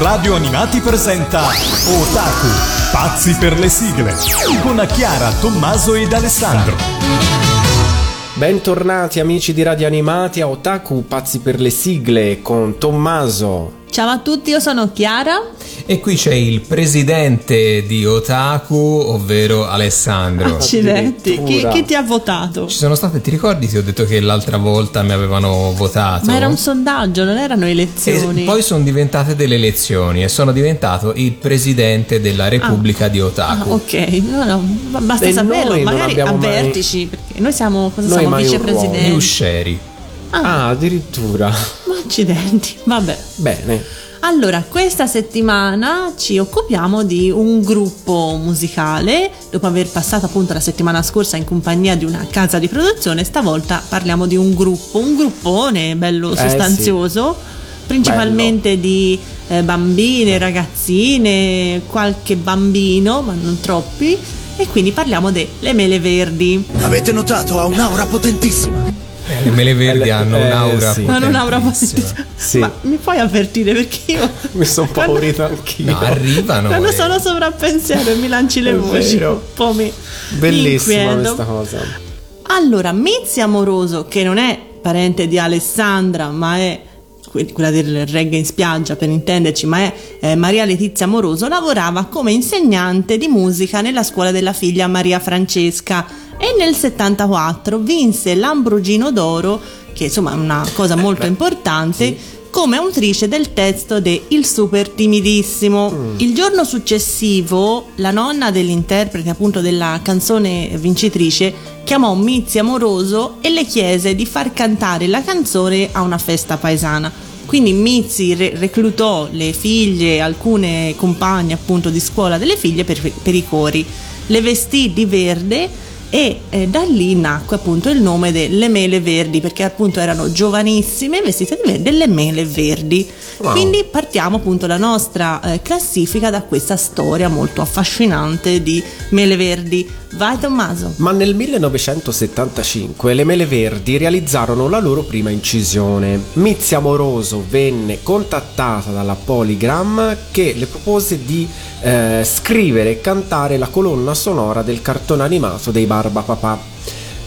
Radio Animati presenta Otaku, pazzi per le sigle, con Chiara, Tommaso ed Alessandro. Bentornati amici di Radio Animati a Otaku, pazzi per le sigle, con Tommaso. Ciao a tutti, io sono Chiara. E qui c'è il presidente di Otaku, ovvero Alessandro. Accidenti, chi ti ha votato? Ci sono state, ti ricordi? Ti ho detto che l'altra volta mi avevano votato. Ma era un sondaggio, non erano elezioni. E poi sono diventate delle elezioni e sono diventato il presidente della Repubblica di Otaku. Ok, no, basta saperlo, magari avvertici, mai... perché noi siamo, siamo vicepresidenti. Uscieri. Ah, addirittura. Ma accidenti, vabbè. Bene. Allora, questa settimana ci occupiamo di un gruppo musicale. Dopo aver passato appunto la settimana scorsa in compagnia di una casa di produzione, stavolta parliamo di un gruppo, un gruppone bello sostanzioso, sì. Principalmente bello. Di bambine, ragazzine, qualche bambino, ma non troppi. E quindi parliamo delle Le Mele Verdi. Avete notato? Ha un'aura potentissima. Le mele verdi hanno un'aura potentissima. Sì. Ma mi puoi avvertire, perché io mi sono paurita anch'io. No, arrivano. Quando sono sovrappensiero e mi lanci le voci, un po' mi bellissima inquiedo. Questa cosa. Allora, Mizia Amoroso, che non è parente di Alessandra, ma è quella del reggae in spiaggia, per intenderci, ma è Maria Letizia Amoroso, lavorava come insegnante di musica nella scuola della figlia Maria Francesca. E nel 74 vinse l'Ambrogino d'Oro, che insomma è una cosa molto importante, sì. Come autrice del testo de Il Super Timidissimo. Il giorno successivo la nonna dell'interprete appunto della canzone vincitrice chiamò Mizia Amoroso e le chiese di far cantare la canzone a una festa paesana. Quindi Mizzi reclutò le figlie, alcune compagne appunto di scuola delle figlie per i cori, le vestì di verde e da lì nacque appunto il nome delle mele verdi, perché appunto erano giovanissime vestite di verde, le mele verdi. Wow. Quindi partiamo appunto la nostra classifica da questa storia molto affascinante di mele verdi. Vai Tommaso. Ma nel 1975 le mele verdi realizzarono la loro prima incisione. Mizia Amoroso venne contattata dalla Polygram, che le propose di scrivere e cantare la colonna sonora del cartone animato dei Barba Papà.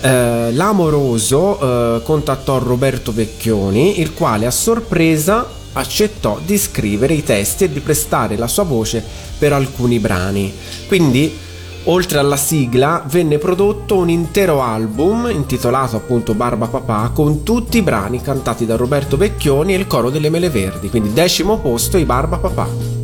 L'Amoroso contattò Roberto Vecchioni, il quale a sorpresa accettò di scrivere i testi e di prestare la sua voce per alcuni brani. Quindi, oltre alla sigla, venne prodotto un intero album intitolato appunto Barba Papà, con tutti i brani cantati da Roberto Vecchioni e il coro delle Mele Verdi. Quindi 10° posto i Barba Papà.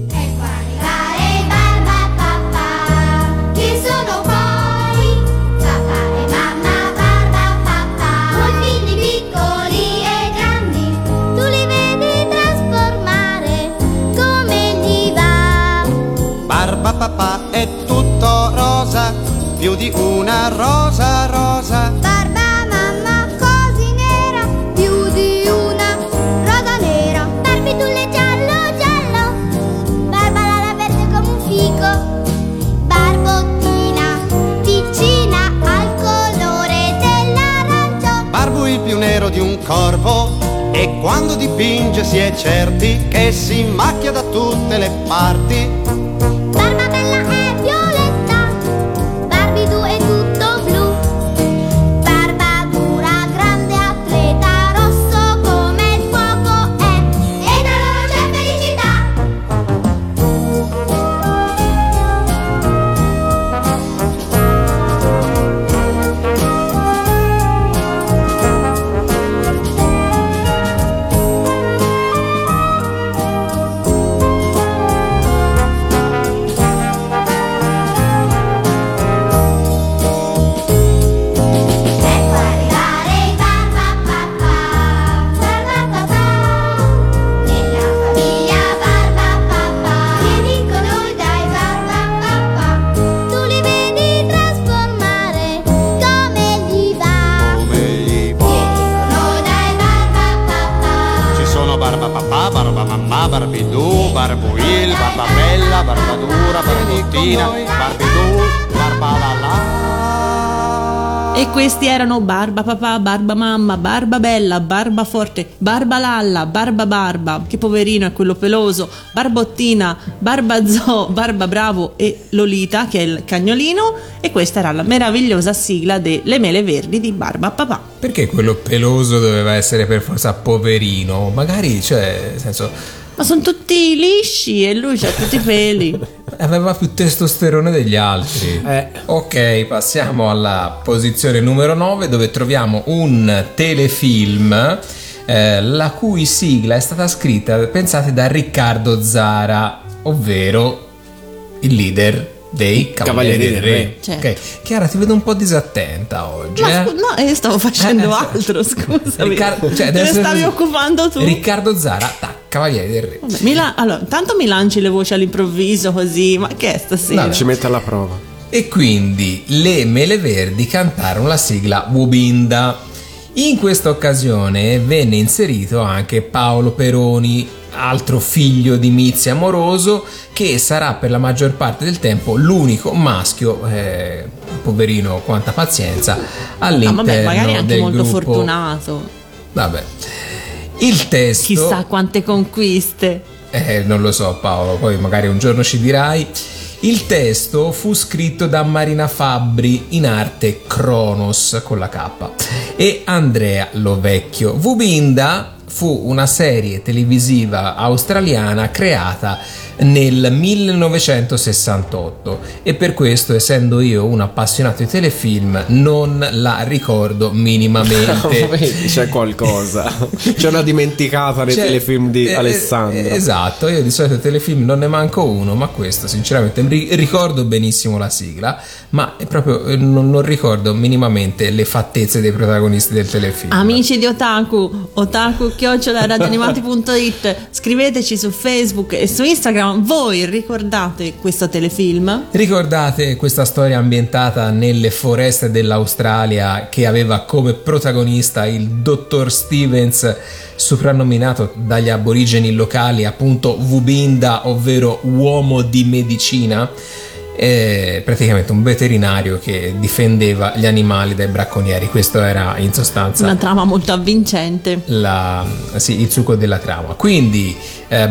Papà è tutto rosa, più di una rosa rosa. Barba mamma così nera, più di una rosa nera. Barbitulle giallo giallo, barba l'ala verde come un fico. Barbottina vicina al colore dell'arancio. Barbo il più nero di un corvo, e quando dipinge si è certi che si macchia da tutte le parti. Barbidù, barba la la. E questi erano Barba Papà, Barba Mamma, Barba Bella, Barba Forte, Barba Lalla, Barba Barba, che poverino è quello peloso, Barbottina, Barba Zoo, Barba Bravo e Lolita, che è il cagnolino. E questa era la meravigliosa sigla de Le Mele Verdi di Barba Papà. Perché quello peloso doveva essere per forza poverino? Magari, cioè, nel senso... Ma sono tutti lisci e lui c'ha tutti i peli. Aveva più testosterone degli altri. Ok, passiamo alla posizione numero 9, dove troviamo un telefilm la cui sigla è stata scritta, pensate, da Riccardo Zara, ovvero il leader dei Cavalieri del Re. Certo. Okay. Chiara, ti vedo un po' disattenta oggi. Ma no, io stavo facendo altro, scusami. Cioè, te ne stavi occupando tu. Riccardo Zara, tac, Cavalieri del Re. Vabbè, allora, tanto mi lanci le voci all'improvviso così, ma che è stasera? No, ci mette alla prova. E quindi le Mele Verdi cantarono la sigla Vubinda. In questa occasione venne inserito anche Paolo Peroni, altro figlio di Mizia Amoroso, che sarà per la maggior parte del tempo l'unico maschio, poverino, quanta pazienza, all'interno del gruppo. Magari anche molto fortunato. Vabbè. Il testo... Chissà quante conquiste. Non lo so, Paolo, poi magari un giorno ci dirai. Il testo fu scritto da Marina Fabbri, in arte Cronos con la K, e Andrea Lovecchio. Vubinda fu una serie televisiva australiana creata nel 1968 e per questo, essendo io un appassionato di telefilm, non la ricordo minimamente. C'è qualcosa, c'è una dimenticata nei telefilm di Alessandro. Esatto, io di solito telefilm non ne manco uno, ma questo sinceramente ricordo benissimo la sigla, ma è proprio non ricordo minimamente le fattezze dei protagonisti del telefilm. Amici di Otaku @radioanimati.it, scriveteci su Facebook e su Instagram. Voi ricordate questo telefilm? Ricordate questa storia ambientata nelle foreste dell'Australia, che aveva come protagonista il dottor Stevens, soprannominato dagli aborigeni locali appunto Vubinda, ovvero uomo di medicina? Praticamente un veterinario che difendeva gli animali dai bracconieri. Questo era in sostanza una trama molto avvincente, il succo della trama. Quindi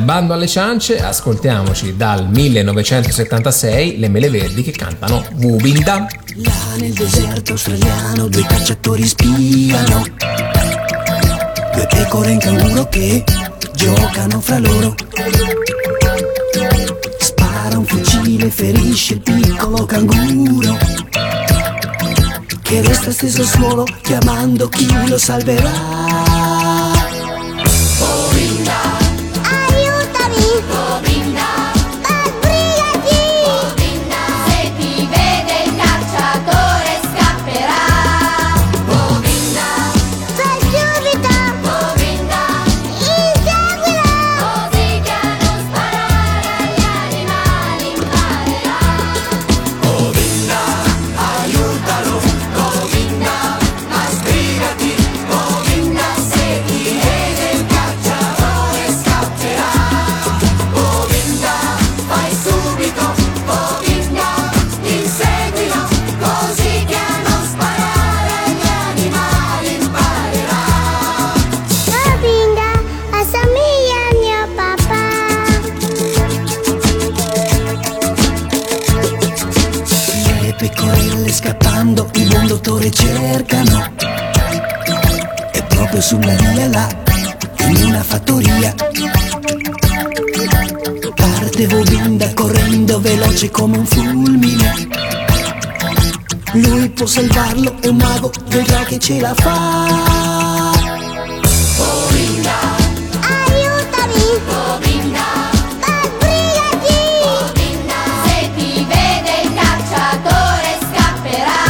bando alle ciance, ascoltiamoci dal 1976 le Mele Verdi che cantano Vubinda. Là nel deserto australiano due cacciatori spiano due pecore in canguro che giocano fra loro. Un fucile ferisce il piccolo canguro che resta steso al suolo chiamando chi lo salverà. Oh Vubinda, aiutami! Oh Vubinda, abbrigati! Oh Vubinda, se ti vede il cacciatore scapperà. Oh Vubinda, fai subito! Oh Vubinda, inseguila! Così che a non sparare agli animali imparerà. Oh Vubinda, aiutalo, oh Vubinda, sbrigati, oh Vubinda, se ti vede il cacciatore scapperà. Oh Vubinda, fai subito, oh Vubinda, inseguilo, così che a non sparare agli animali imparerà. Oh Vubinda, assomiglia a mio papà. Le pecorelle scappando il buon dottore cercano e proprio sulla via là in una fattoria parte Vubinda correndo veloce come un fulmine. Lui può salvarlo, è un mago, vedrà che ce la fa. Oh Vubinda, aiutami! Oh Vubinda, abbrigati! Oh Vubinda, se ti vede il cacciatore scapperà.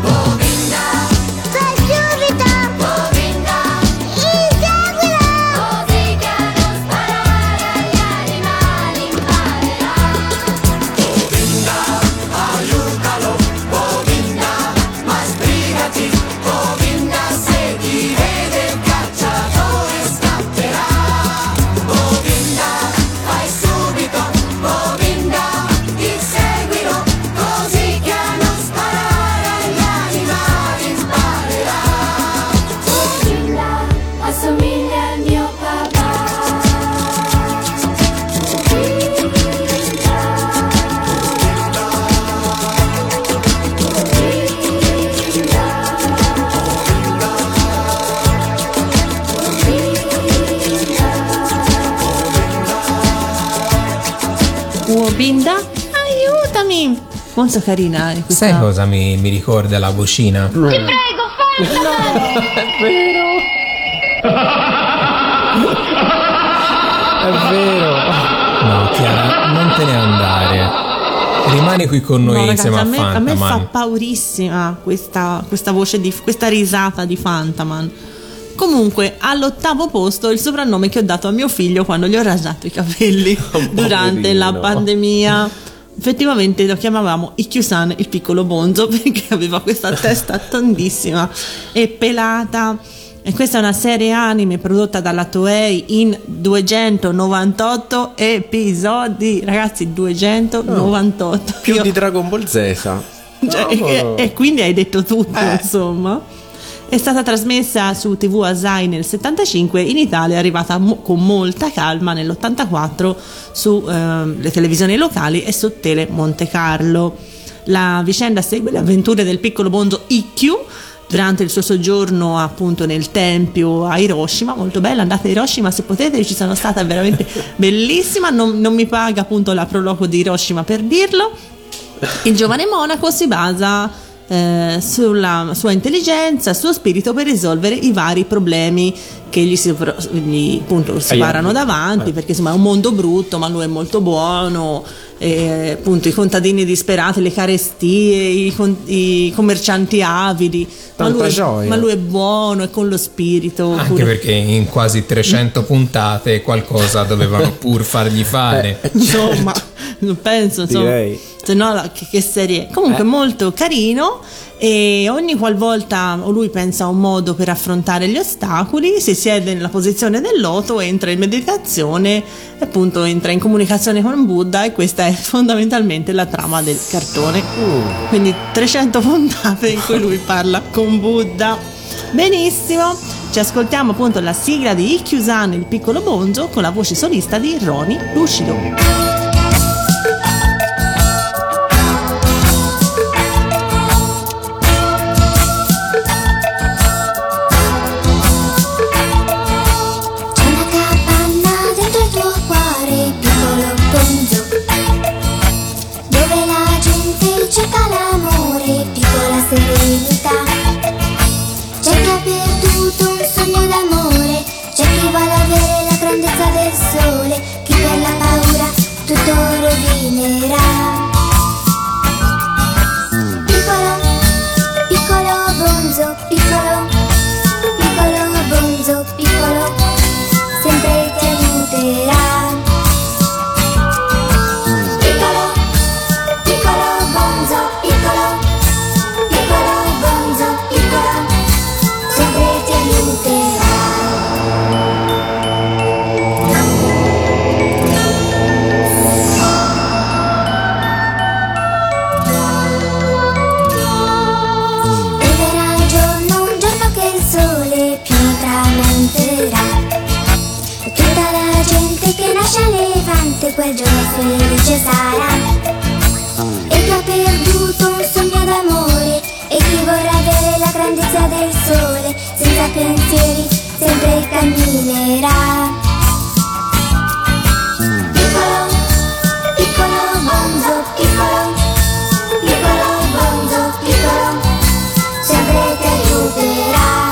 Oh Vubinda, fai subito! Oh Vubinda, inseguila! così che a non sparare agli animali imparerà. Oh Vubinda, aiutalo, oh Vubinda, ma sbrigati, oh Vubinda, se ti Vubinda, aiutami! Molto carina questa. Sai cosa mi ricorda la vocina? Ti prego, fallo! No, è vero! È vero! No, Chiara, non te ne andare. Rimane qui con noi, no, ragazzi, insieme a Fantaman. A me fa paurissima questa voce, questa risata di Fantaman. Comunque, all'ottavo posto il soprannome che ho dato a mio figlio quando gli ho rasato i capelli durante la pandemia. Effettivamente lo chiamavamo Ikkyusan, il piccolo bonzo, perché aveva questa testa tondissima e pelata. E questa è una serie anime prodotta dalla Toei in 298 episodi, ragazzi, 298. Più di Dragon Ball Z. E quindi hai detto tutto, insomma. È stata trasmessa su TV Asahi nel 75, in Italia è arrivata con molta calma nell'84 su le televisioni locali e su Tele Monte Carlo. La vicenda segue le avventure del piccolo bonzo Ikkyu durante il suo soggiorno appunto nel tempio a Hiroshima. Molto bella, andate a Hiroshima se potete, ci sono stata, veramente bellissima. Non mi paga appunto la proloco di Hiroshima per dirlo. Il giovane monaco si basa sulla sua intelligenza, suo spirito per risolvere i vari problemi che gli parano davanti, perché insomma è un mondo brutto ma lui è molto buono. E, appunto, i contadini disperati, le carestie, i commercianti avidi, ma lui è buono e con lo spirito anche pure. Perché in quasi 300 puntate qualcosa dovevano pur fargli fare, insomma, non penso, se no che serie. Comunque molto carino, e ogni qualvolta lui pensa a un modo per affrontare gli ostacoli, si siede nella posizione del loto, entra in meditazione, appunto entra in comunicazione con Buddha, e questa è fondamentalmente la trama del cartone. Quindi 300 puntate in cui lui parla con Buddha. Benissimo, ci ascoltiamo appunto la sigla di Ikkyusan, il piccolo bonzo, con la voce solista di Roni Lucido. Quel giorno felice sarà, e chi ha perduto un sogno d'amore, e chi vorrà avere la grandezza del sole, senza pensieri sempre camminerà. Piccolo, piccolo bonzo, piccolo, piccolo bonzo, piccolo, sempre ti aiuterà.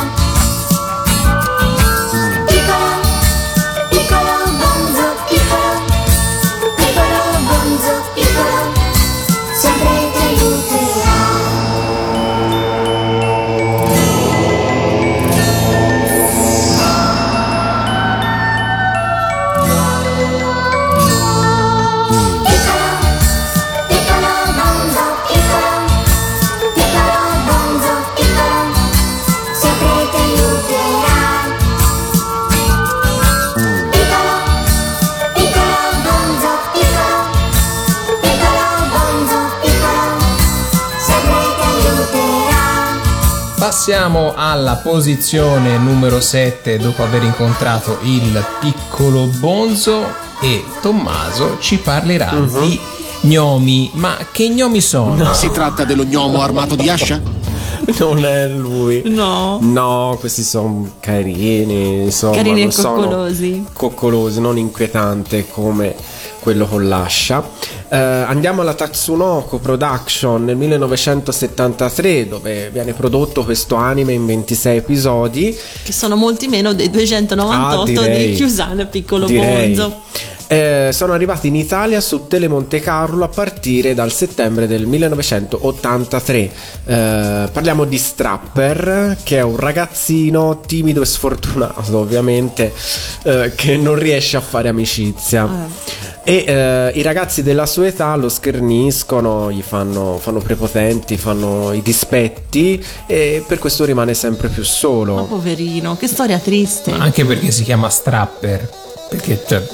Passiamo alla posizione numero 7 dopo aver incontrato il piccolo bonzo, e Tommaso ci parlerà di gnomi. Ma che gnomi sono? No. Si tratta dello gnomo armato di ascia? Non è lui. No. No, questi sono carini, insomma. Carini e coccolosi. Coccolosi, non inquietante come quello con l'ascia. Andiamo alla Tatsunoko Production nel 1973, dove viene prodotto questo anime in 26 episodi, che sono molti meno dei 298 di Ikkyusan Piccolo Bonzo. Sono arrivati in Italia su Tele Monte Carlo a partire dal settembre del 1983. Parliamo di Strapper, che è un ragazzino timido e sfortunato, ovviamente, che non riesce a fare amicizia. E i ragazzi della sua età lo scherniscono, gli fanno prepotenti, fanno i dispetti, e per questo rimane sempre più solo. Ma poverino, che storia triste. Ma anche perché si chiama Strapper, perché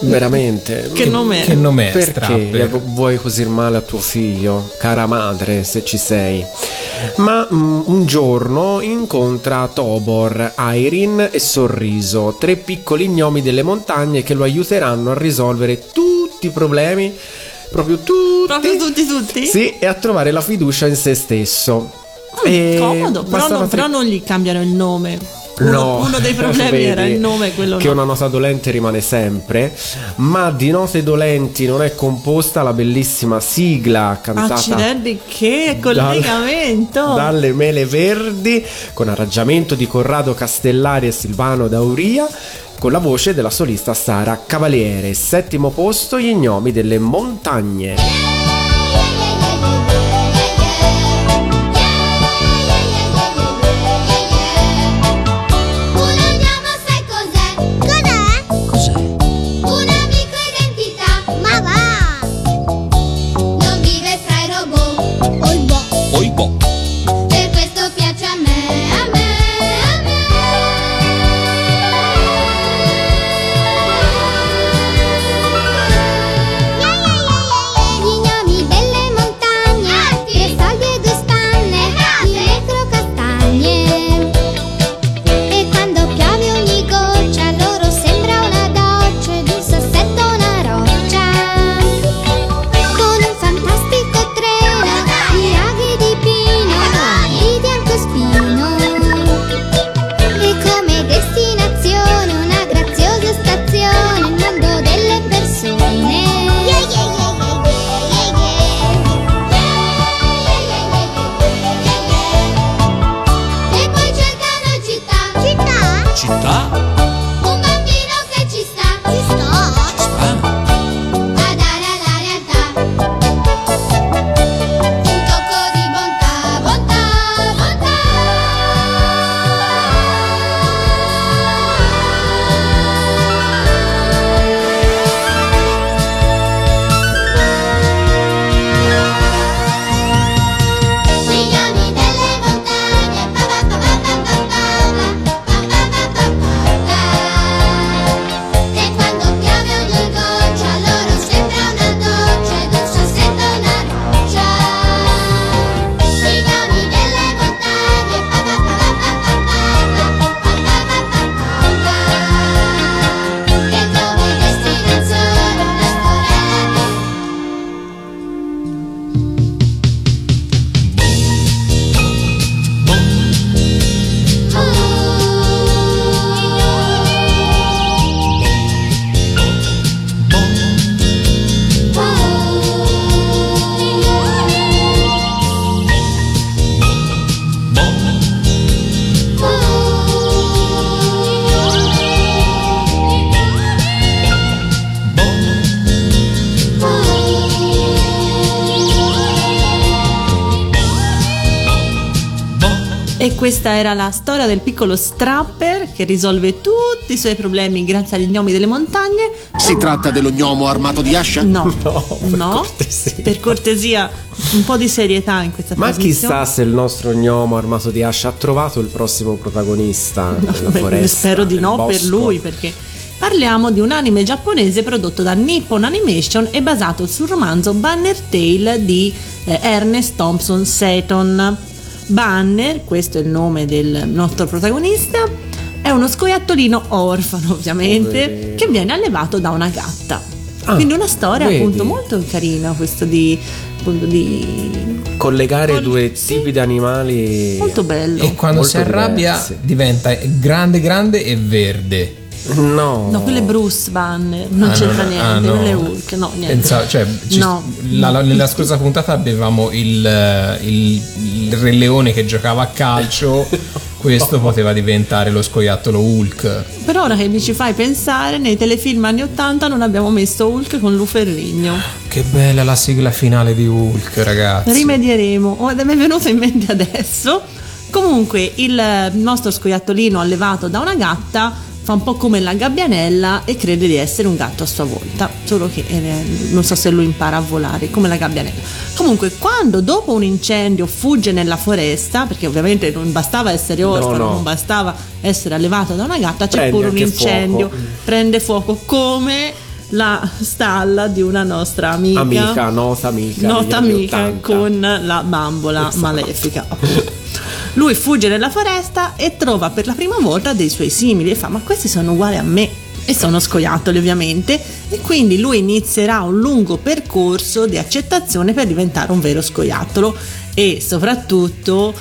veramente che nome è? Perché vuoi così male a tuo figlio, cara madre, se ci sei? Ma un giorno incontra Tobor, Airin e Sorriso, tre piccoli gnomi delle montagne che lo aiuteranno a risolvere tutti i problemi, proprio tutti, sì, e a trovare la fiducia in se stesso. Comodo, però non gli cambiano il nome. Uno dei problemi era il nome, quello che no. Una nota dolente rimane sempre, ma di note dolenti non è composta la bellissima sigla cantata. Accidenti, che collegamento! Dalle Mele Verdi, con arrangiamento di Corrado Castellari e Silvano D'Auria, con la voce della solista Sara Cavaliere. 7° posto, Gli Gnomi delle Montagne. Questa era la storia del piccolo Strapper, che risolve tutti i suoi problemi grazie agli gnomi delle montagne. Si tratta dello gnomo armato di ascia? No, per cortesia, un po' di serietà in questa trasmissione. Ma chissà se il nostro gnomo armato di ascia ha trovato il prossimo protagonista della foresta. Spero di no, per lui, perché parliamo di un anime giapponese prodotto da Nippon Animation e basato sul romanzo Banner Tale di Ernest Thompson Seton. Banner, questo è il nome del nostro protagonista, è uno scoiattolino orfano, ovviamente, che viene allevato da una gatta. Quindi una storia, appunto, molto carina, questo di appunto di collegare due tipi di animali, molto bello. E quando molto si arrabbia diversi, diventa grande grande e verde. No, no, quello è Bruce Banner, non c'entra niente, quello è Hulk, no, niente. Pensavo, cioè, nella scorsa puntata avevamo il Re Leone che giocava a calcio, questo poteva diventare lo scoiattolo Hulk. Però ora che mi ci fai pensare, nei telefilm anni 80 non abbiamo messo Hulk con Lu Ferrigno. Che bella la sigla finale di Hulk, ragazzi. Rimedieremo, mi è venuto in mente adesso. Comunque il nostro scoiattolino allevato da una gatta fa un po' come la gabbianella e crede di essere un gatto a sua volta, solo che non so se lui impara a volare come la gabbianella. Comunque, quando dopo un incendio fugge nella foresta, perché ovviamente non bastava essere orfano, non bastava essere allevato da una gatta, c'è pure un incendio, prende fuoco come la stalla di una nostra nota amica con la bambola malefica, appunto. Lui fugge nella foresta e trova per la prima volta dei suoi simili e fa: ma questi sono uguali a me, e sono scoiattoli ovviamente, e quindi lui inizierà un lungo percorso di accettazione per diventare un vero scoiattolo. E soprattutto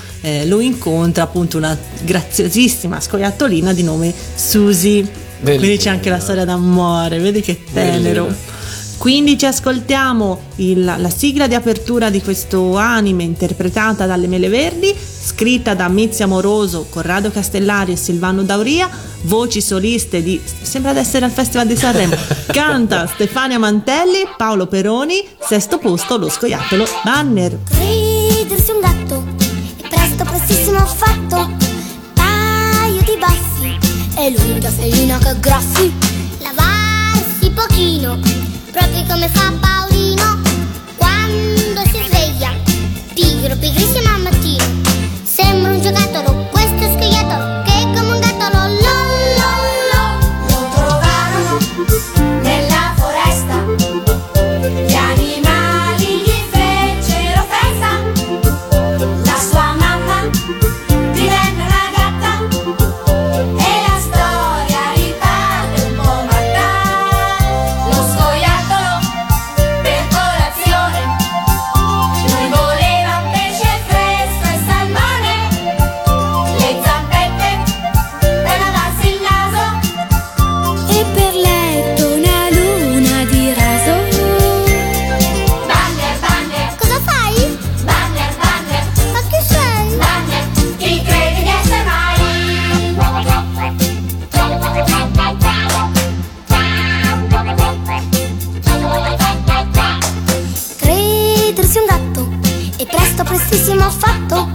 lo incontra appunto una graziosissima scoiattolina di nome Susie. Quindi c'è anche la storia d'amore, vedi che tenero. Bellina. Quindi ci ascoltiamo la sigla di apertura di questo anime, interpretata dalle Mele Verdi, scritta da Mizia Amoroso, Corrado Castellari e Silvano D'Auria, voci soliste di, sembra di essere al Festival di Sanremo, canta Stefania Mantelli, Paolo Peroni, sesto posto lo scoiattolo Banner. Credersi un gatto è prestissimo fatto, paio di baffi e lunga felina che grassi, lavarsi pochino proprio come fa Paolino quando si sveglia, pigro pigrissimo al mattino, sembra un giocattolo, questo è scoiattolo che è come un gattolo. Lo trovarono nella foresta, gli animali gli fecero festa, la sua mamma divenne una gatta e la storia riparte un po' matta. Lo scoiattolo prestissimo fatto,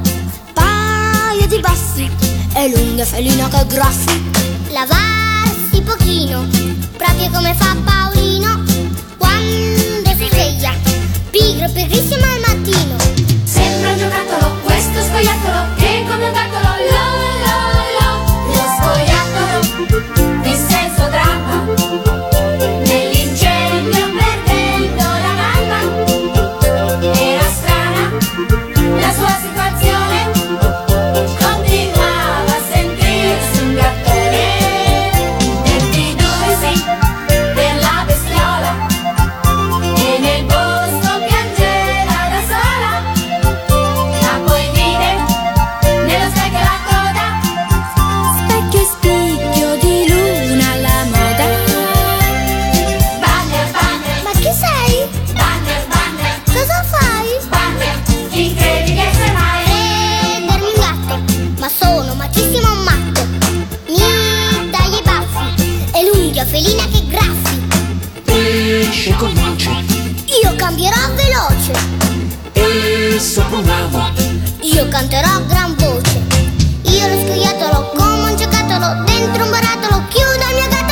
paio di baffi e lunga felina che graffi, lavarsi pochino proprio come fa Paolino quando si sveglia, pigro pigrissimo al mattino, sembra un giocattolo questo scoiattolo che è come un gattolo. Lo scoiattolo di senso dramma, felina che graffi, pesce con noce, io cambierò veloce, e sopra un uovo, io canterò a gran voce, io lo scoiattolo come un giocattolo, dentro un barattolo chiudo il mio gattolo.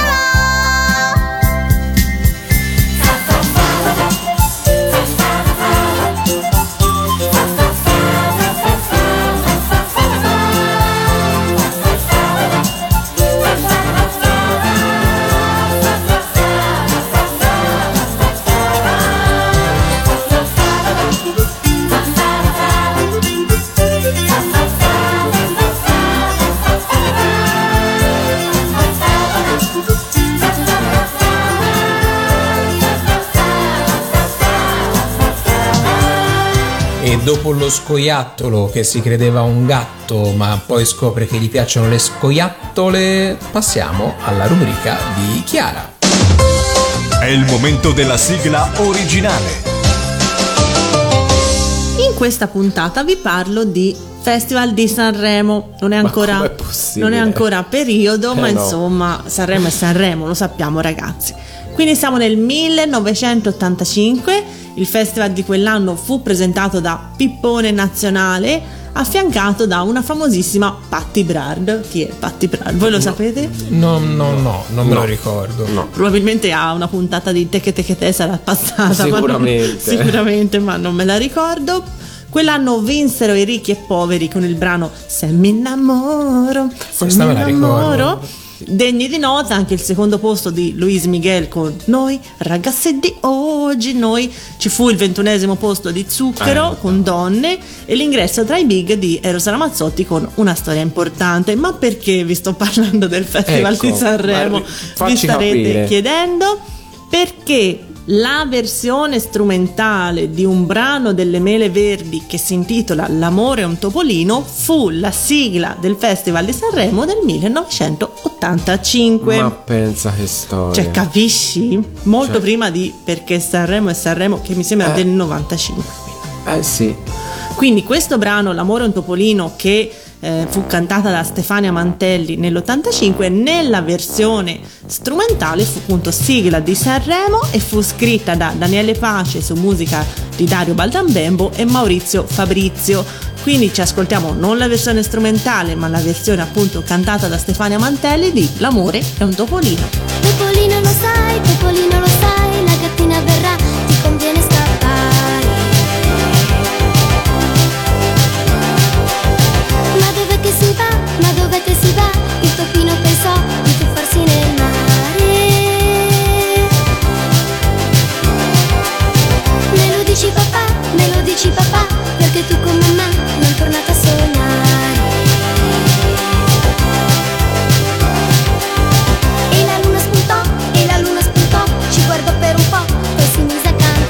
e dopo lo scoiattolo che si credeva un gatto ma poi scopre che gli piacciono le scoiattole, passiamo alla rubrica di Chiara. È il momento della sigla originale. In questa puntata vi parlo di Festival di Sanremo. Non è ancora periodo, ma no. Insomma, Sanremo è Sanremo, lo sappiamo ragazzi. Quindi siamo nel 1985, il festival di quell'anno fu presentato da Pippone Nazionale, affiancato da una famosissima Patty Brad. Chi è Patty Brad? Voi lo sapete? No, non me lo ricordo. No. Probabilmente ha una puntata di Te che te che te sarà passata. Sicuramente, ma non me la ricordo. Quell'anno vinsero i ricchi e poveri con il brano Se mi innamoro, se mi innamoro. Degni di nota anche il secondo posto di Luis Miguel con Noi ragazzi di oggi, noi. Ci fu il 21° posto di Zucchero con Donne e l'ingresso tra i big di Eros Ramazzotti con Una storia importante. Ma perché vi sto parlando del Festival di Sanremo? Vi starete chiedendo perché la versione strumentale di un brano delle Mele Verdi che si intitola L'amore è un topolino fu la sigla del Festival di Sanremo del 1985. Ma pensa che storia. Cioè, capisci? Molto prima di Perché Sanremo è Sanremo, che mi sembra del 95. Sì. Quindi questo brano L'amore è un topolino, che fu cantata da Stefania Mantelli nell'85, nella versione strumentale fu appunto sigla di Sanremo e fu scritta da Daniele Pace su musica di Dario Baldambembo e Maurizio Fabrizio. Quindi ci ascoltiamo non la versione strumentale ma la versione appunto cantata da Stefania Mantelli di L'amore è un topolino. Topolino lo sai, la gattina verrà, ti conviene scappare. Si va, ma dove te si va? Il topino pensò di tuffarsi nel mare. Me lo dici papà, perché tu con mamma non tornate a sognare. E la luna spuntò, ci guardò per un po', poi si mise a cantare.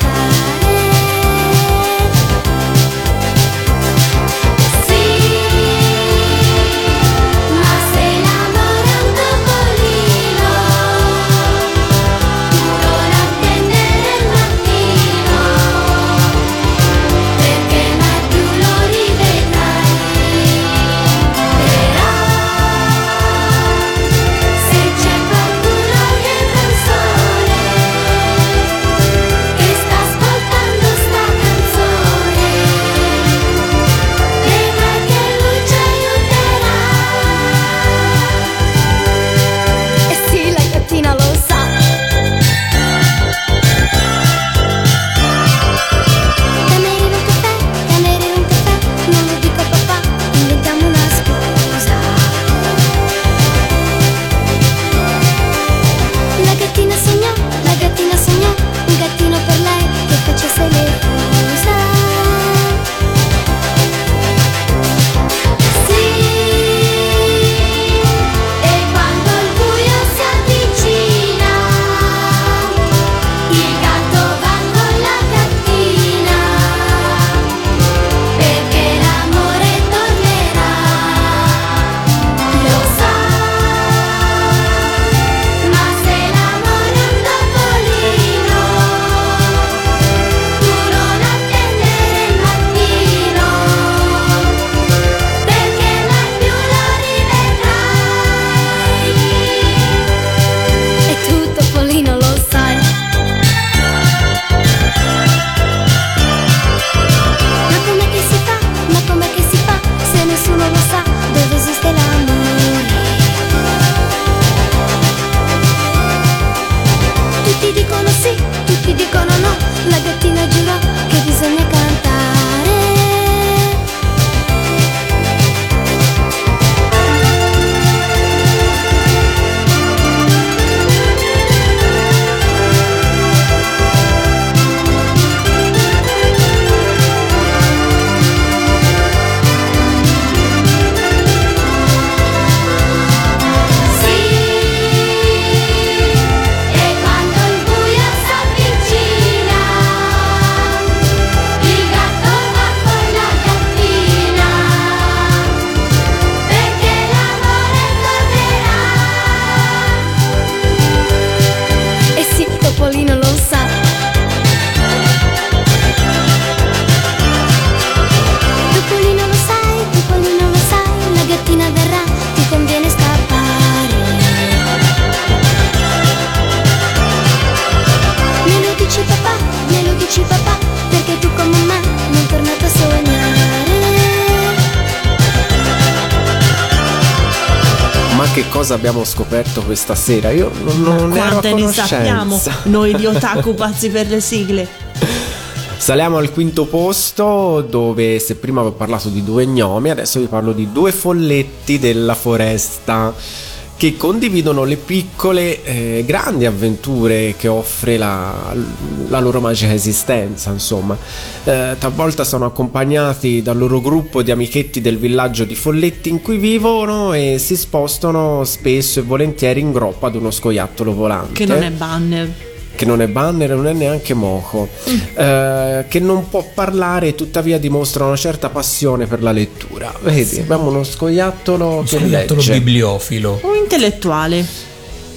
cosa abbiamo scoperto questa sera. Io non ne ero a conoscenza. Sappiamo noi di Otaku pazzi per le sigle. Saliamo al quinto posto, dove se prima vi ho parlato di due gnomi, adesso vi parlo di due folletti della foresta che condividono le piccole grandi avventure che offre la loro magica esistenza, insomma. Talvolta sono accompagnati dal loro gruppo di amichetti del villaggio di folletti in cui vivono e si spostano spesso e volentieri in groppa ad uno scoiattolo volante. Che non è Banner. Non è neanche Moco, che non può parlare e tuttavia dimostra una certa passione per la lettura. Vedi, sì. Abbiamo uno scoiattolo che legge. Un scoiattolo bibliofilo. Un intellettuale.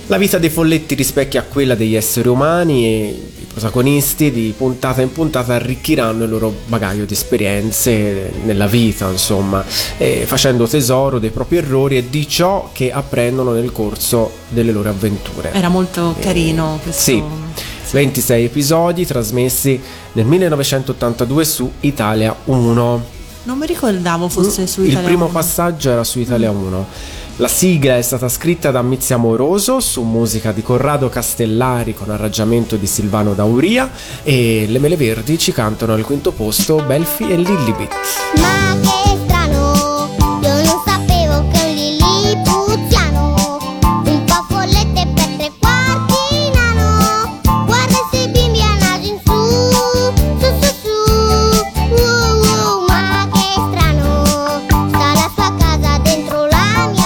La vita dei folletti rispecchia quella degli esseri umani e i protagonisti di puntata in puntata arricchiranno il loro bagaglio di esperienze nella vita, insomma, facendo tesoro dei propri errori e di ciò che apprendono nel corso delle loro avventure. Era molto carino questo. Sì, 26 episodi trasmessi nel 1982 su Italia 1. Non mi ricordavo fosse su Italia 1. Il primo passaggio era su Italia 1. La sigla è stata scritta da Mizia Amoroso su musica di Corrado Castellari con arrangiamento di Silvano D'Auria, e Le Mele Verdi ci cantano al quinto posto Belfi e Lillibit. Ma che strano, io non sapevo che un lillipuziano un po' follette per tre quarti nano. Guarda se bimbi a naso in su, su su su, ma che strano, sta la sua casa dentro la mia.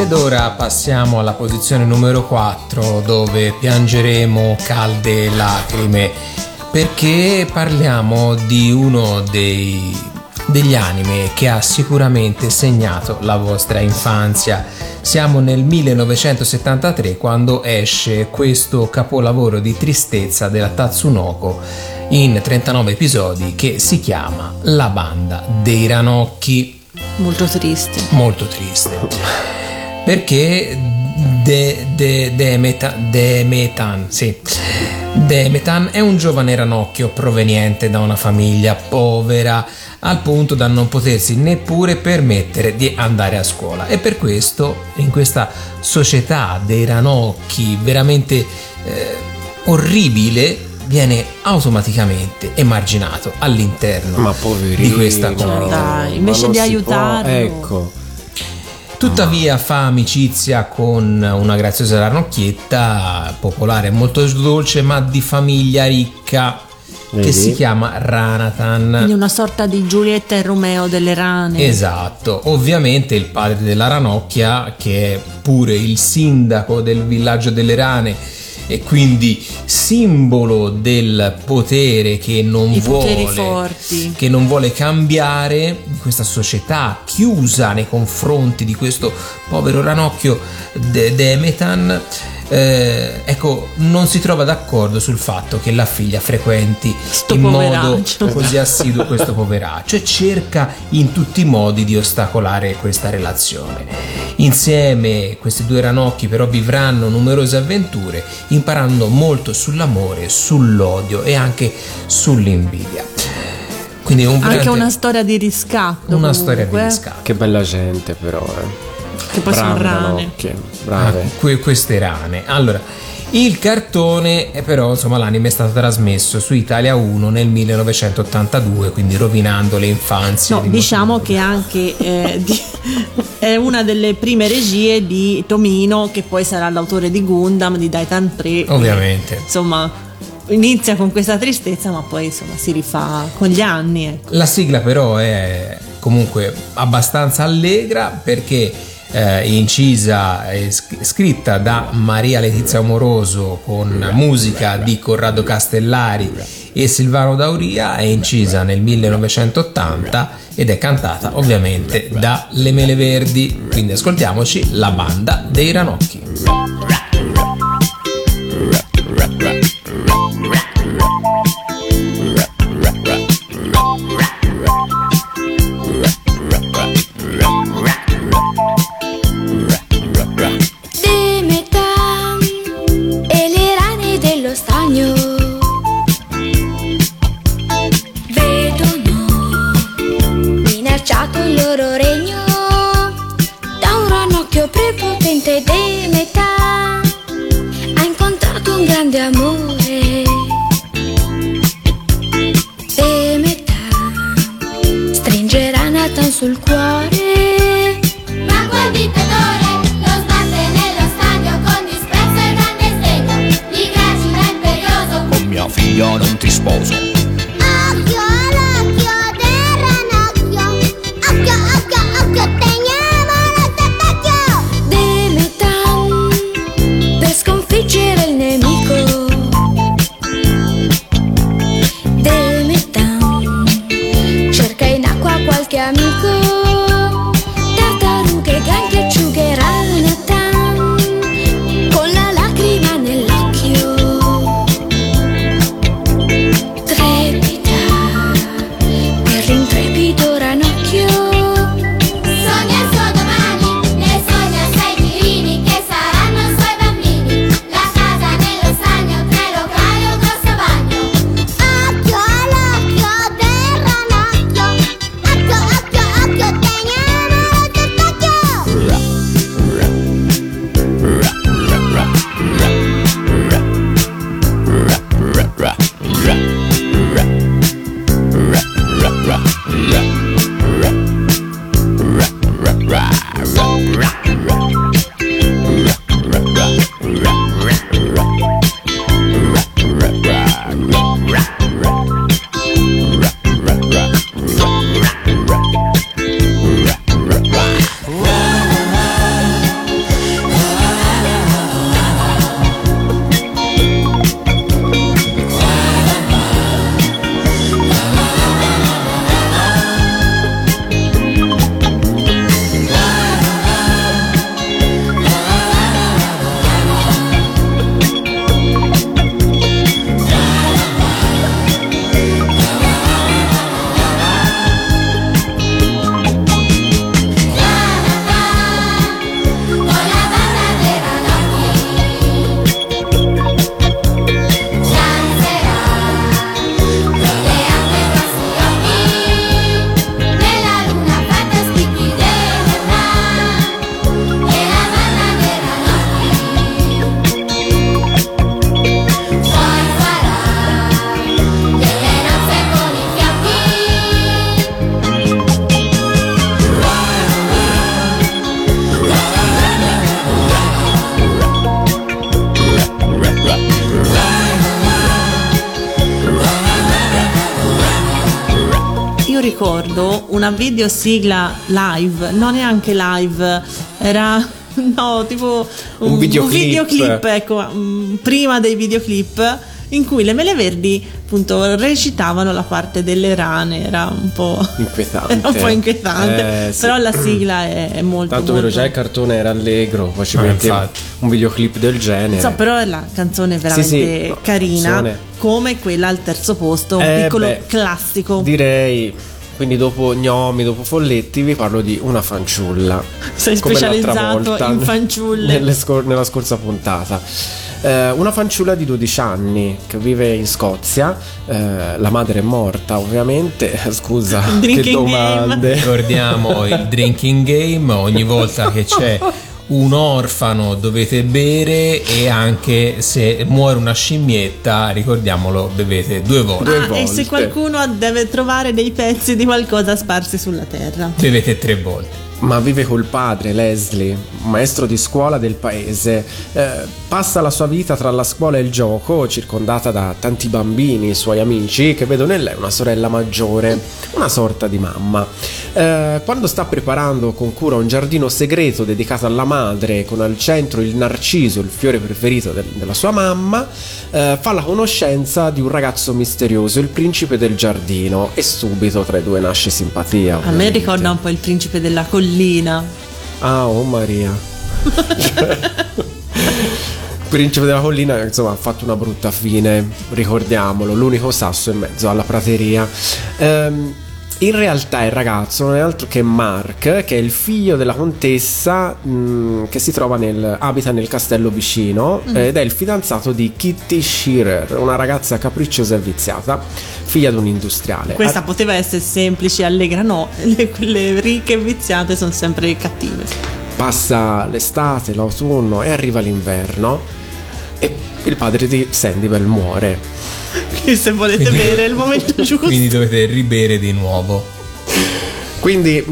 Ed ora passiamo alla posizione numero 4, dove piangeremo calde lacrime, perché parliamo di uno degli anime che ha sicuramente segnato la vostra infanzia. Siamo nel 1973 quando esce questo capolavoro di tristezza della Tatsunoko in 39 episodi che si chiama La Banda dei Ranocchi. Molto triste. Molto triste. Perché Demetan è un giovane ranocchio proveniente da una famiglia povera al punto da non potersi neppure permettere di andare a scuola, e per questo in questa società dei ranocchi veramente orribile viene automaticamente emarginato all'interno di questa comunità. Invece di aiutarlo, ecco. Tuttavia fa amicizia con una graziosa ranocchietta popolare molto dolce ma di famiglia ricca, che si chiama Ranatan, quindi una sorta di Giulietta e Romeo delle rane. Esatto. Ovviamente il padre della ranocchia, che è pure il sindaco del villaggio delle rane e quindi simbolo del potere che non vuole cambiare, questa società chiusa nei confronti di questo povero ranocchio Demetan, ecco, non si trova d'accordo sul fatto che la figlia frequenti modo così assiduo questo poveraccio e cerca in tutti i modi di ostacolare questa relazione. Insieme questi due ranocchi però vivranno numerose avventure, imparando molto sull'amore, sull'odio e anche sull'invidia. Quindi anche una storia di riscatto. Una storia di riscatto. Che bella gente però, che poi sono rane. Brave. Queste rane. Allora, il cartone però, insomma, l'anime è stato trasmesso su Italia 1 nel 1982, quindi rovinando le infanzie. No, diciamo che anche è una delle prime regie di Tomino, che poi sarà l'autore di Gundam, di Daitan 3. Ovviamente. E, insomma, inizia con questa tristezza, ma poi insomma si rifà con gli anni. Ecco. La sigla però è comunque abbastanza allegra, perché incisa e scritta da Maria Letizia Amoroso con musica di Corrado Castellari e Silvano D'Auria, è incisa nel 1980 ed è cantata ovviamente da Le Mele Verdi. Quindi ascoltiamoci La Banda dei Ranocchi. Demetan ha incontrato un grande amore. Demetan stringerà Nathan sul cuore, ma quel dittatore lo sbatte nello stadio con disprezzo e grande sdegno. Gli gracila imperioso: con mio figlio non ti sposo. Occhio all'occhio del ranocchio, occhio, occhio, occhio, te. C'era il nemico Demetan, cerca in acqua qualche amico. Tartarughe e ganchi acciugherà Nathan con la lacrima nell'occhio. Trepida per l'intrepido ranocchio. ricordo una videosigla live, non neanche live, era tipo un videoclip, ecco, prima dei videoclip, in cui le Mele Verdi appunto recitavano la parte delle rane. Era un po' inquietante, però sì, la sigla è molto tanto vero, già il cartone era allegro, poi ci metteva un videoclip del genere, so, però la canzone è veramente carina, canzone come quella al terzo posto, un piccolo classico, direi. Quindi dopo Gnomi, dopo Folletti, vi parlo di Una fanciulla. Sei specializzato in fanciulle. Nella scorsa puntata. Una fanciulla di 12 anni che vive in Scozia. La madre è morta, ovviamente. Scusa, che domande. Game. Ricordiamo il drinking game. Ogni volta che c'è un orfano dovete bere, e anche se muore una scimmietta, ricordiamolo, bevete due volte. E se qualcuno deve trovare dei pezzi di qualcosa sparsi sulla terra, bevete 3 volte. Ma vive col padre Leslie, maestro di scuola del paese. Passa la sua vita tra la scuola e il gioco, circondata da tanti bambini, suoi amici, che vedono in lei una sorella maggiore, una sorta di mamma. Quando sta preparando con cura un giardino segreto dedicato alla madre, con al centro il narciso, il fiore preferito della sua mamma, fa la conoscenza di un ragazzo misterioso, il principe del giardino, e subito tra i due nasce simpatia, ovviamente. A me ricorda un po' il principe della collina. Ah, oh Maria. Principe della collina, insomma, ha fatto una brutta fine, ricordiamolo, l'unico sasso in mezzo alla prateria. In realtà il ragazzo non è altro che Mark, che è il figlio della contessa, che si trova abita nel castello vicino, ed è il fidanzato di Kitty Shearer, una ragazza capricciosa e viziata, figlia di un industriale. Questa poteva essere semplice e allegra, no, quelle ricche e viziate sono sempre cattive. Passa l'estate, l'autunno e arriva l'inverno, e il padre di Sandy Bell muore. Che se volete bere è il momento giusto, quindi dovete ribere di nuovo. Quindi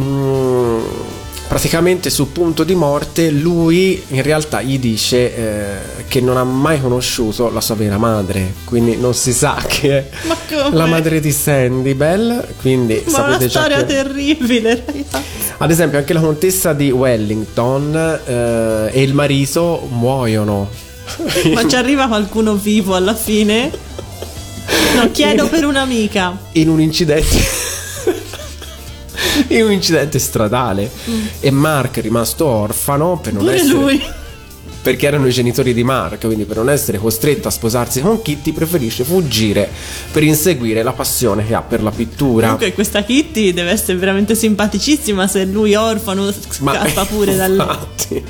praticamente sul punto di morte lui in realtà gli dice che non ha mai conosciuto la sua vera madre, quindi non si sa che è la madre di Sandy Bell, quindi sapete una storia terribile, ragazzi. Ad esempio anche la contessa di Wellington e il marito muoiono. Ma ci arriva qualcuno vivo alla fine? No, chiedo per un'amica. In un incidente stradale. E Mark è rimasto orfano per non pure essere lui, perché erano i genitori di Mark, quindi per non essere costretto a sposarsi con Kitty preferisce fuggire per inseguire la passione che ha per la pittura. Comunque questa Kitty deve essere veramente simpaticissima, se lui orfano scappa pure dall'atti.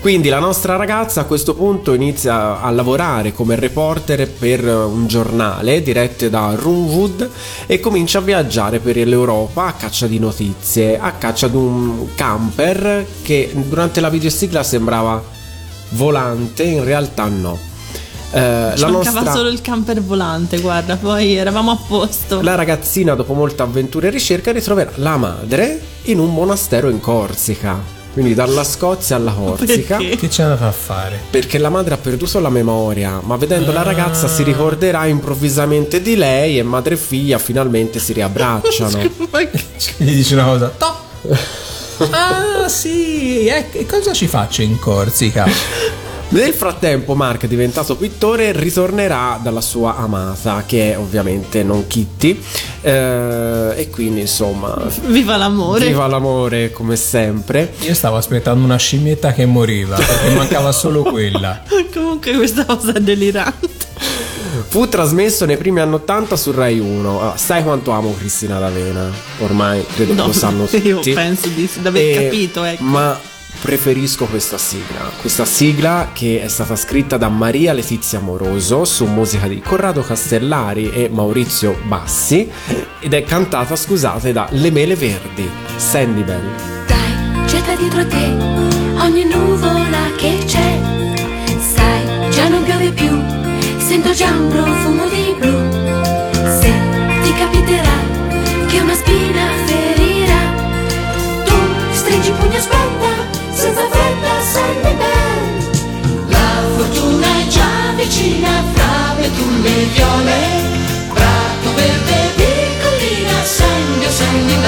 Quindi la nostra ragazza a questo punto inizia a lavorare come reporter per un giornale diretto da Runwood e comincia a viaggiare per l'Europa a caccia di notizie, a caccia di un camper che durante la videosigla sembrava volante, in realtà no. Ci mancava solo il camper volante, guarda, poi eravamo a posto. La ragazzina dopo molte avventure e ricerche ritroverà la madre in un monastero in Corsica. Quindi dalla Scozia alla Corsica. Perché? Che c'è andato a fare? Perché la madre ha perduto la memoria, ma vedendo la ragazza si ricorderà improvvisamente di lei, e madre e figlia finalmente si riabbracciano. Gli dice una cosa. Ah sì, e cosa ci faccio in Corsica? Nel frattempo Mark, diventato pittore, ritornerà dalla sua amata, che è ovviamente non Kitty, e quindi insomma viva l'amore come sempre. Io stavo aspettando una scimmietta che moriva perché mancava solo quella. Comunque questa cosa è delirante. Fu trasmesso nei primi anni 80 su Rai 1. Allora, sai quanto amo Cristina D'Avena? Ormai credo che lo sanno tutti. Io penso di aver capito, ecco. Ma preferisco questa sigla che è stata scritta da Maria Letizia Amoroso su musica di Corrado Castellari e Maurizio Bassi, ed è cantata, scusate, da Le Mele Verdi, Sandy Bell. Dai, getta dietro a te ogni nuvola che c'è, sai, già non piove più, sento già un profumo di blu, se ti capiterà che una spina ferirà, tu stringi pugno, aspetta, senza fretta, sempre bene. La fortuna è già vicina, fra le tulle viole, prato verde, piccolina, sangue, sangue.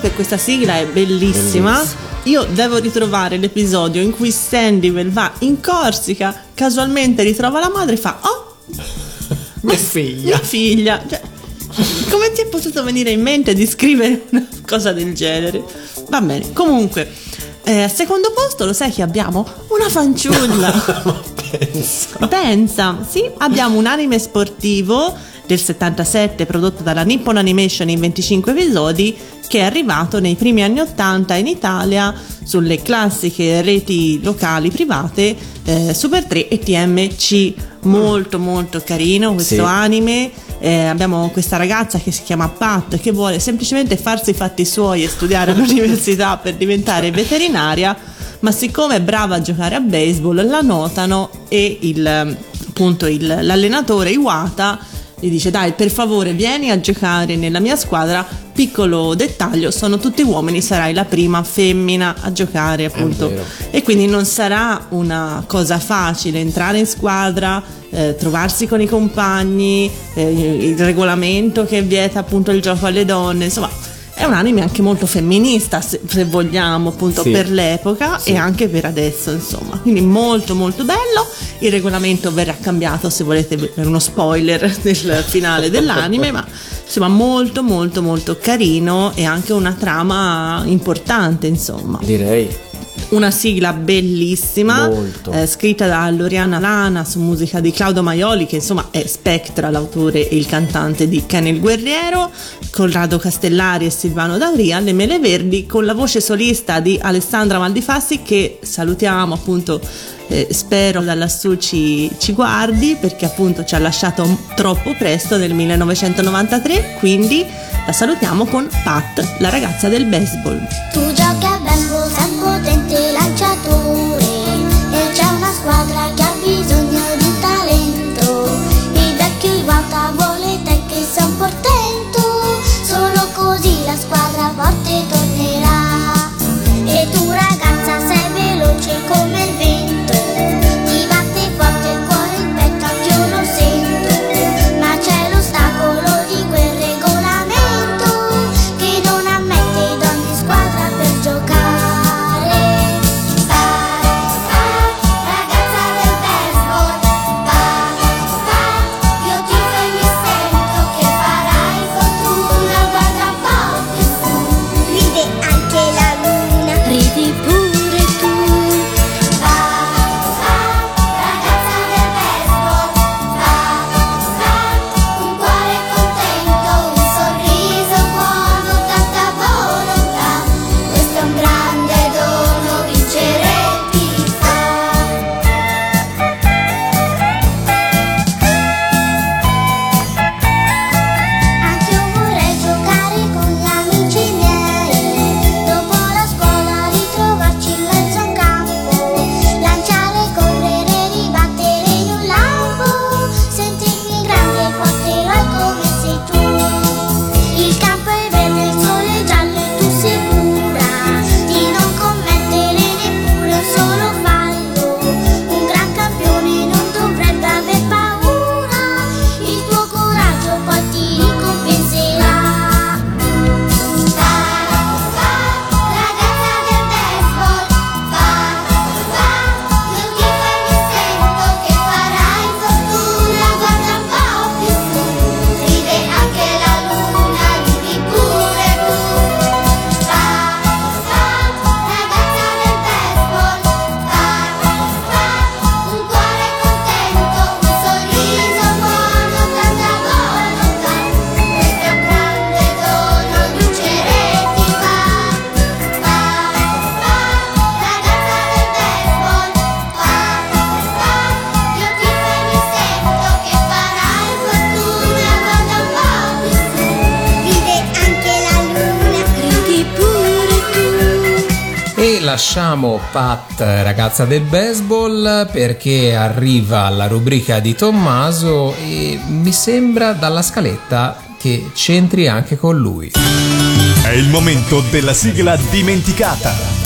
Che questa sigla è bellissima. Bellissimo. Io devo ritrovare l'episodio in cui Sandy Bell va in Corsica, casualmente ritrova la madre e fa: oh, mia figlia, cioè, come ti è potuto venire in mente di scrivere una cosa del genere? Va bene, comunque al secondo posto lo sai che abbiamo? Una fanciulla. No, pensa, sì, abbiamo un anime sportivo del 77 prodotto dalla Nippon Animation in 25 episodi che è arrivato nei primi anni 80 in Italia sulle classiche reti locali private Super 3 e TMC. Molto molto carino questo anime. Abbiamo questa ragazza che si chiama Pat che vuole semplicemente farsi i fatti suoi e studiare all'università per diventare veterinaria, ma siccome è brava a giocare a baseball la notano e l'allenatore Iwata gli dice: dai, per favore vieni a giocare nella mia squadra. Piccolo dettaglio, sono tutti uomini, sarai la prima femmina a giocare, appunto, e quindi non sarà una cosa facile entrare in squadra, trovarsi con i compagni, il regolamento che vieta appunto il gioco alle donne. Insomma, è un anime anche molto femminista se vogliamo, appunto, per l'epoca e anche per adesso, insomma, quindi molto molto bello. Il regolamento verrà cambiato, se volete, per uno spoiler del finale dell'anime, ma insomma molto molto molto carino e anche una trama importante, insomma, direi. Una sigla bellissima, scritta da Loriana Lana su musica di Claudio Maioli, che insomma è Spectra, l'autore e il cantante di Ken il Guerriero, Corrado Castellari e Silvano D'Auria. Le mele verdi con la voce solista di Alessandra Valdifassi, che salutiamo, appunto, spero da lassù ci guardi, perché appunto ci ha lasciato troppo presto nel 1993, quindi la salutiamo con Pat, la ragazza del baseball. Tu giochi a baseball, sei un potente lanciatore e c'è una squadra che ha bisogno di talento. Il vecchio Iwata vuole te che sei un portento, solo così la squadra forte tornerà. E tu ragazza sei veloce come il vento, ti batte forte il cuore, il petto anch'io lo sento. e lasciamo Pat, ragazza del baseball, perché arriva alla rubrica di Tommaso e mi sembra dalla scaletta che c'entri anche con lui. È il momento della sigla dimenticata.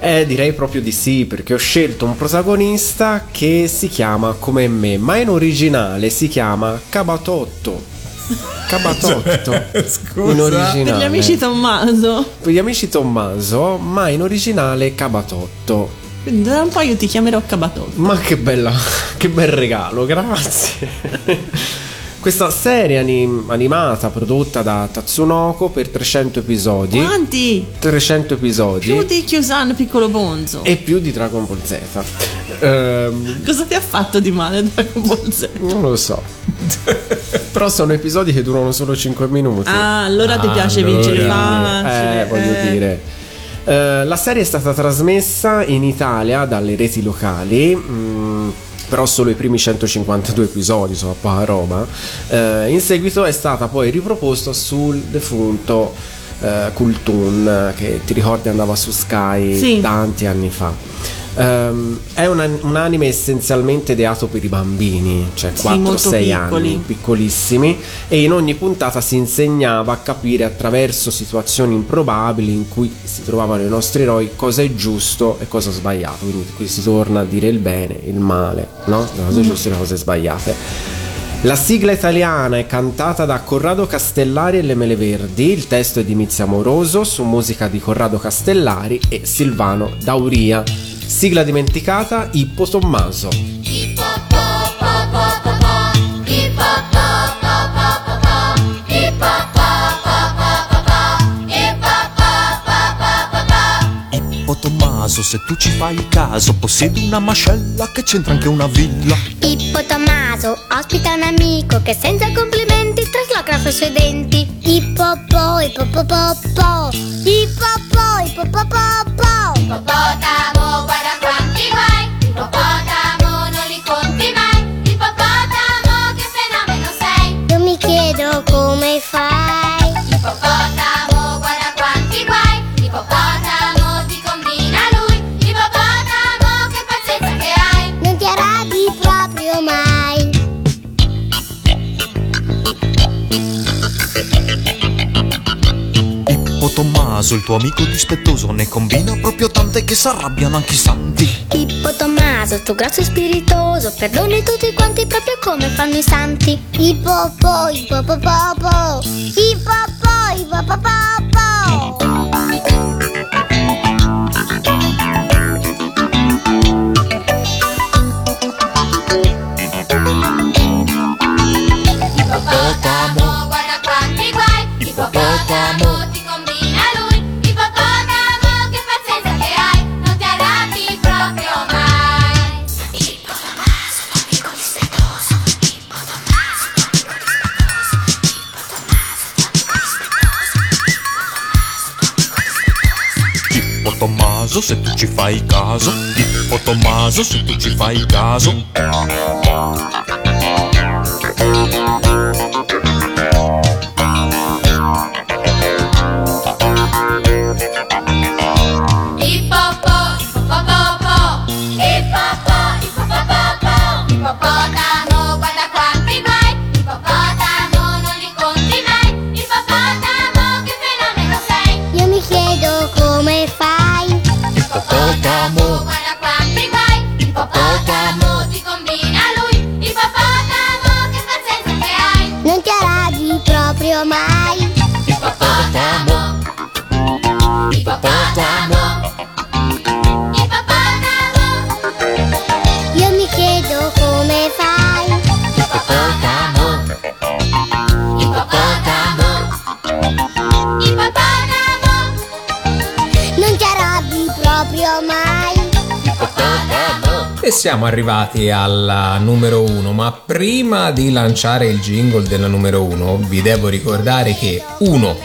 Direi proprio di sì, perché ho scelto un protagonista che si chiama come me, ma in originale si chiama Cabatotto. Scusa. In originale. Per gli amici Tommaso. Per gli amici Tommaso, ma in originale Cabatotto. Da un po' io ti chiamerò Cabatotto. Ma che bel regalo, grazie. Questa serie animata prodotta da Tatsunoko per 300 episodi. Quanti? 300 episodi. Più di Ikkyusan Piccolo Bonzo. E più di Dragon Ball Z. Cosa ti ha fatto di male Dragon Ball Z? Non lo so. Però sono episodi che durano solo 5 minuti. Ah, allora ti piace vincere facile. Voglio dire. La serie è stata trasmessa in Italia dalle reti locali. Però solo i primi 152 episodi, insomma, poca roba. In seguito è stata poi riproposta sul defunto Kultun, che ti ricordi andava su Sky, sì, tanti anni fa. È un anime essenzialmente ideato per i bambini, cioè 4-6 anni, piccolissimi, e in ogni puntata si insegnava a capire attraverso situazioni improbabili in cui si trovavano i nostri eroi cosa è giusto e cosa è sbagliato. Quindi qui si torna a dire il bene, il male, no? Le cose giuste e le cose sbagliate. La sigla italiana è cantata da Corrado Castellari e Le Mele Verdi, il testo è di Mizia Amoroso su musica di Corrado Castellari e Silvano D'Auria. Sigla dimenticata, Ippo Tommaso. Ippo Tommaso, se tu ci fai caso, possiedi una mascella che c'entra anche una villa. Ippo Tommaso ospita un amico che senza complimenti trasloca fra i suoi denti. Ippo, ippo, ippo. Ippopotamo, guarda quanti guai. Ippopotamo, non li conti mai. Ippopotamo, che fenomeno sei. Io mi chiedo come fai. Ippopotamo, guarda quanti guai. Ippopotamo, ti combina lui. Ippopotamo, che pazienza che hai. Non ti arrabbi proprio mai. Ippo Tommaso, il tuo amico dispettoso, ne combina proprio tante che s'arrabbiano anche i santi. Ippo Tommaso, tu grasso e spiritoso, perdoni tutti quanti proprio come fanno i santi. Ippo, ippo, ippo, ippo, ippo, ippo, Ippopotamo, guarda quanti guai. Ippopotamo, ti combina lui. Ippopotamo, che pazienza che hai. Non ti arrabbi proprio mai. Ippo Tommaso, tuo amico dispettoso. Ippo Tommaso, tuo amico dispettoso. Ippo Tommaso, tuo amico dispettoso. Ippo Tommaso, se tu ci fai caso. Ippo Tommaso, se tu ci fai caso. E siamo arrivati alla numero 1, ma prima di lanciare il jingle della numero 1 vi devo ricordare che 1.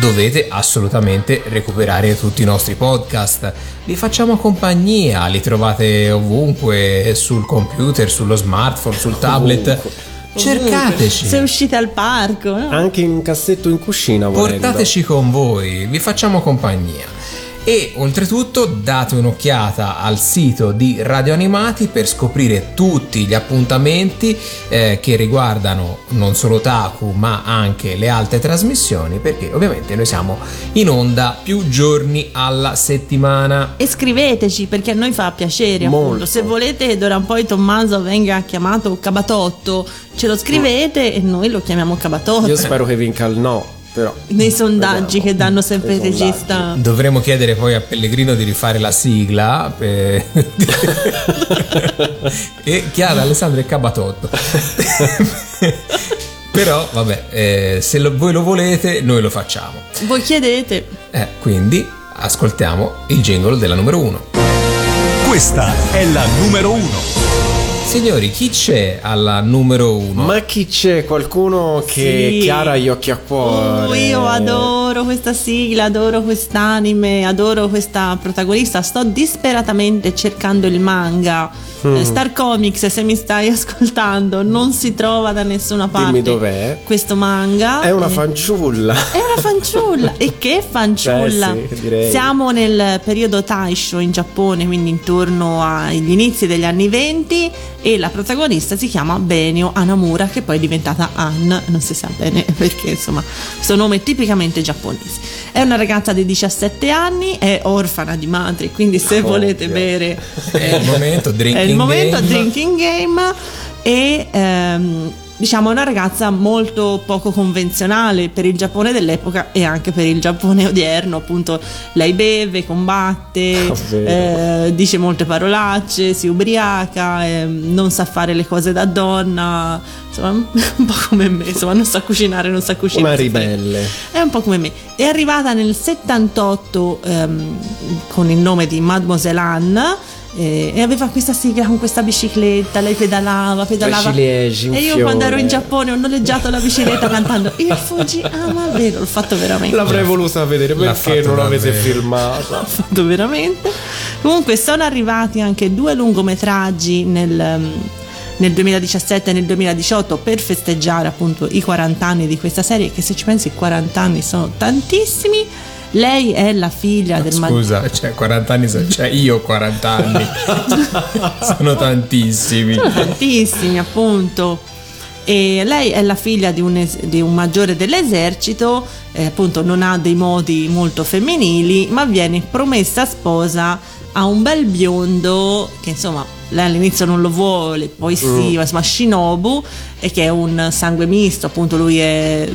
Dovete assolutamente recuperare tutti i nostri podcast, vi facciamo compagnia, li trovate ovunque, sul computer, sullo smartphone, sul tablet. Cercateci. Se uscite al parco, no? Anche in un cassetto in cucina, portateci con voi, vi facciamo compagnia. e oltretutto date un'occhiata al sito di Radio Animati per scoprire tutti gli appuntamenti che riguardano non solo Otaku ma anche le altre trasmissioni, perché ovviamente noi siamo in onda più giorni alla settimana. E scriveteci, perché a noi fa piacere, appunto. Se volete che d'ora in poi Tommaso venga chiamato Cabatotto, ce lo scrivete e noi lo chiamiamo Cabatotto. Io spero che vinca il no, però nei sondaggi vediamo, che danno sempre il regista. Dovremmo chiedere poi a Pellegrino di rifare la sigla per... e Chiara, Alessandro e Cabatotto. Però vabbè, se voi lo volete noi lo facciamo, voi chiedete, quindi ascoltiamo il jingle della numero uno. Questa è la numero uno. Signori, chi c'è alla numero uno? Ma chi c'è? Qualcuno che sì. Chiara gli occhi a cuore. Io adoro questa sigla, adoro quest'anime, adoro questa protagonista. Sto disperatamente cercando il manga. Star Comics, se mi stai ascoltando, non si trova da nessuna parte. Dimmi dov'è. Questo manga è una fanciulla. È una fanciulla. E che fanciulla. Beh, sì, direi. Siamo nel periodo Taisho in Giappone, quindi intorno agli inizi degli anni 20, e la protagonista si chiama Benyo Hanamura, che poi è diventata Ann, non si sa bene perché, insomma, questo nome è tipicamente giapponese. È una ragazza di 17 anni, è orfana di madre, quindi se volete bere è il momento drinking game. E diciamo è una ragazza molto poco convenzionale per il Giappone dell'epoca e anche per il Giappone odierno, appunto. Lei beve, combatte, dice molte parolacce, si ubriaca, non sa fare le cose da donna, insomma un po' come me, insomma non sa cucinare, non sa cucinare, una ribelle, è un po' come me. È arrivata nel 78 con il nome di Mademoiselle Anne, e aveva questa sigla con questa bicicletta. Lei pedalava ciliegie, e io quando ero in Giappone ho noleggiato la bicicletta cantando il Fuji. Ah, ma vero, l'ho fatto veramente. L'avrei voluta vedere, perché non l'avete filmata? L'ho fatto veramente. Comunque sono arrivati anche due lungometraggi nel 2017 e nel 2018 per festeggiare appunto i 40 anni di questa serie, che se ci pensi 40 anni sono tantissimi. Lei è la figlia del scusa, cioè 40 anni, cioè io ho 40 anni. Sono tantissimi, appunto. E lei è la figlia di un maggiore dell'esercito, appunto non ha dei modi molto femminili, ma viene promessa sposa a un bel biondo che, insomma, lei all'inizio non lo vuole, poi sì, ma Shinobu, e che è un sangue misto, appunto lui è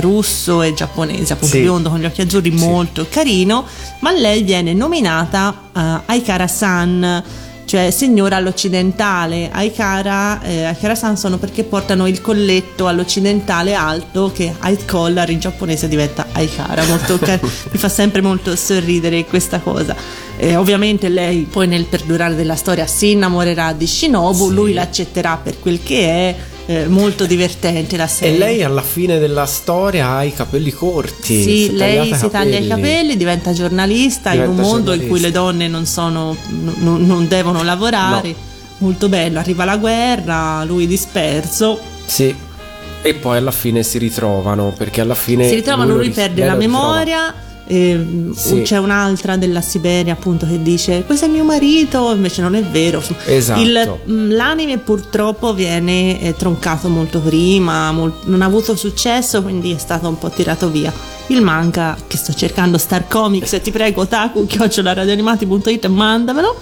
russo e giapponese, appunto sì. Biondo con gli occhi azzurri, sì. Molto carino, ma lei viene nominata Aikara-san, cioè signora all'occidentale. Aikara-san sono perché portano il colletto all'occidentale alto, che high collar in giapponese diventa Aikara, molto mi fa sempre molto sorridere questa cosa. Ovviamente lei poi nel perdurare della storia si innamorerà di Shinobu, sì. Lui l'accetterà per quel che è, molto divertente la serie. E lei alla fine della storia ha i capelli corti. Sì, si taglia i capelli, diventa giornalista in un mondo in cui le donne non devono lavorare. No. Molto bello, arriva la guerra, lui disperso. Sì. E poi alla fine si ritrovano, perché alla fine lui perde la memoria. Sì. C'è un'altra della Siberia, appunto, che dice questo è mio marito, invece non è vero, esatto. L'anime purtroppo viene troncato molto prima, non ha avuto successo, quindi è stato un po' tirato via. Il manga che sto cercando, Star Comics, ti prego otaku@radioanimati.it, mandamelo,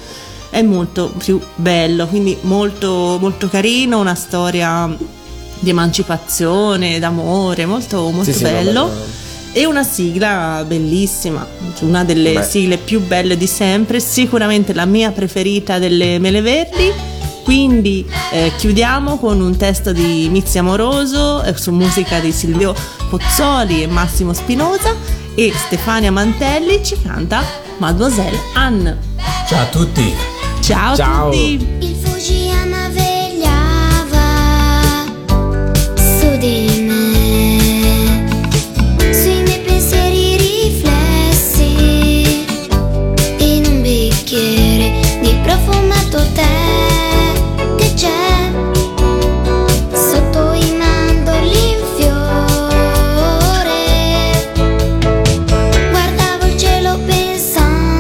è molto più bello, quindi molto, molto carino, una storia di emancipazione, d'amore, molto, molto bello. Vabbè. E una sigla bellissima, una delle sigle più belle di sempre, sicuramente la mia preferita delle Mele Verdi. Quindi chiudiamo con un testo di Letizia Amoroso, su musica di Silvio Pozzoli e Massimo Spinosa, e Stefania Mantelli ci canta Mademoiselle Anne. Ciao a tutti. Ciao. A tutti. Il Fujiyama vegliava su di profumato te c'è sotto i mandorli in fiore. Guardavo il cielo pensando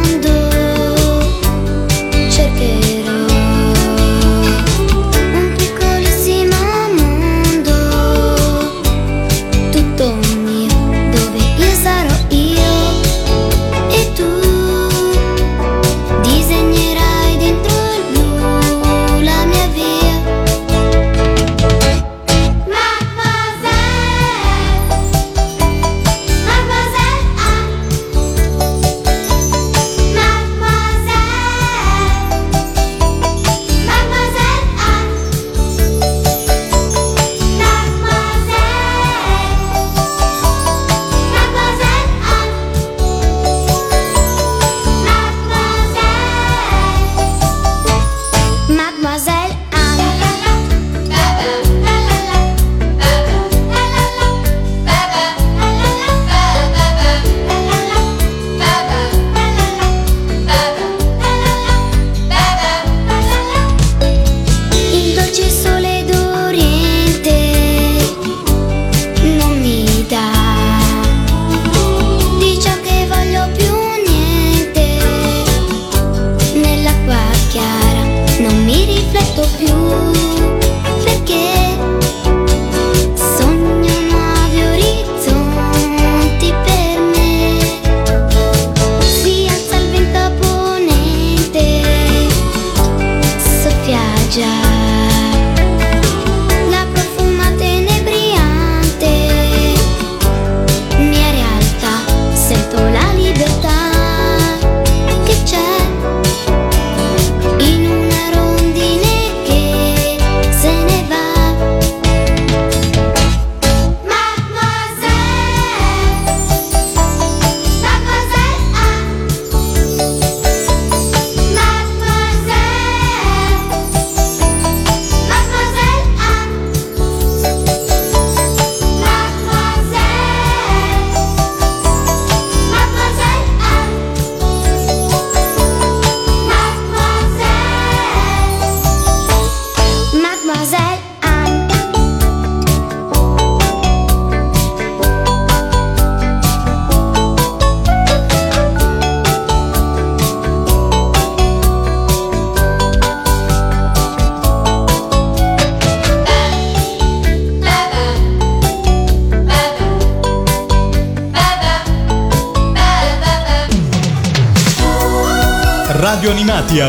Radio Animati ha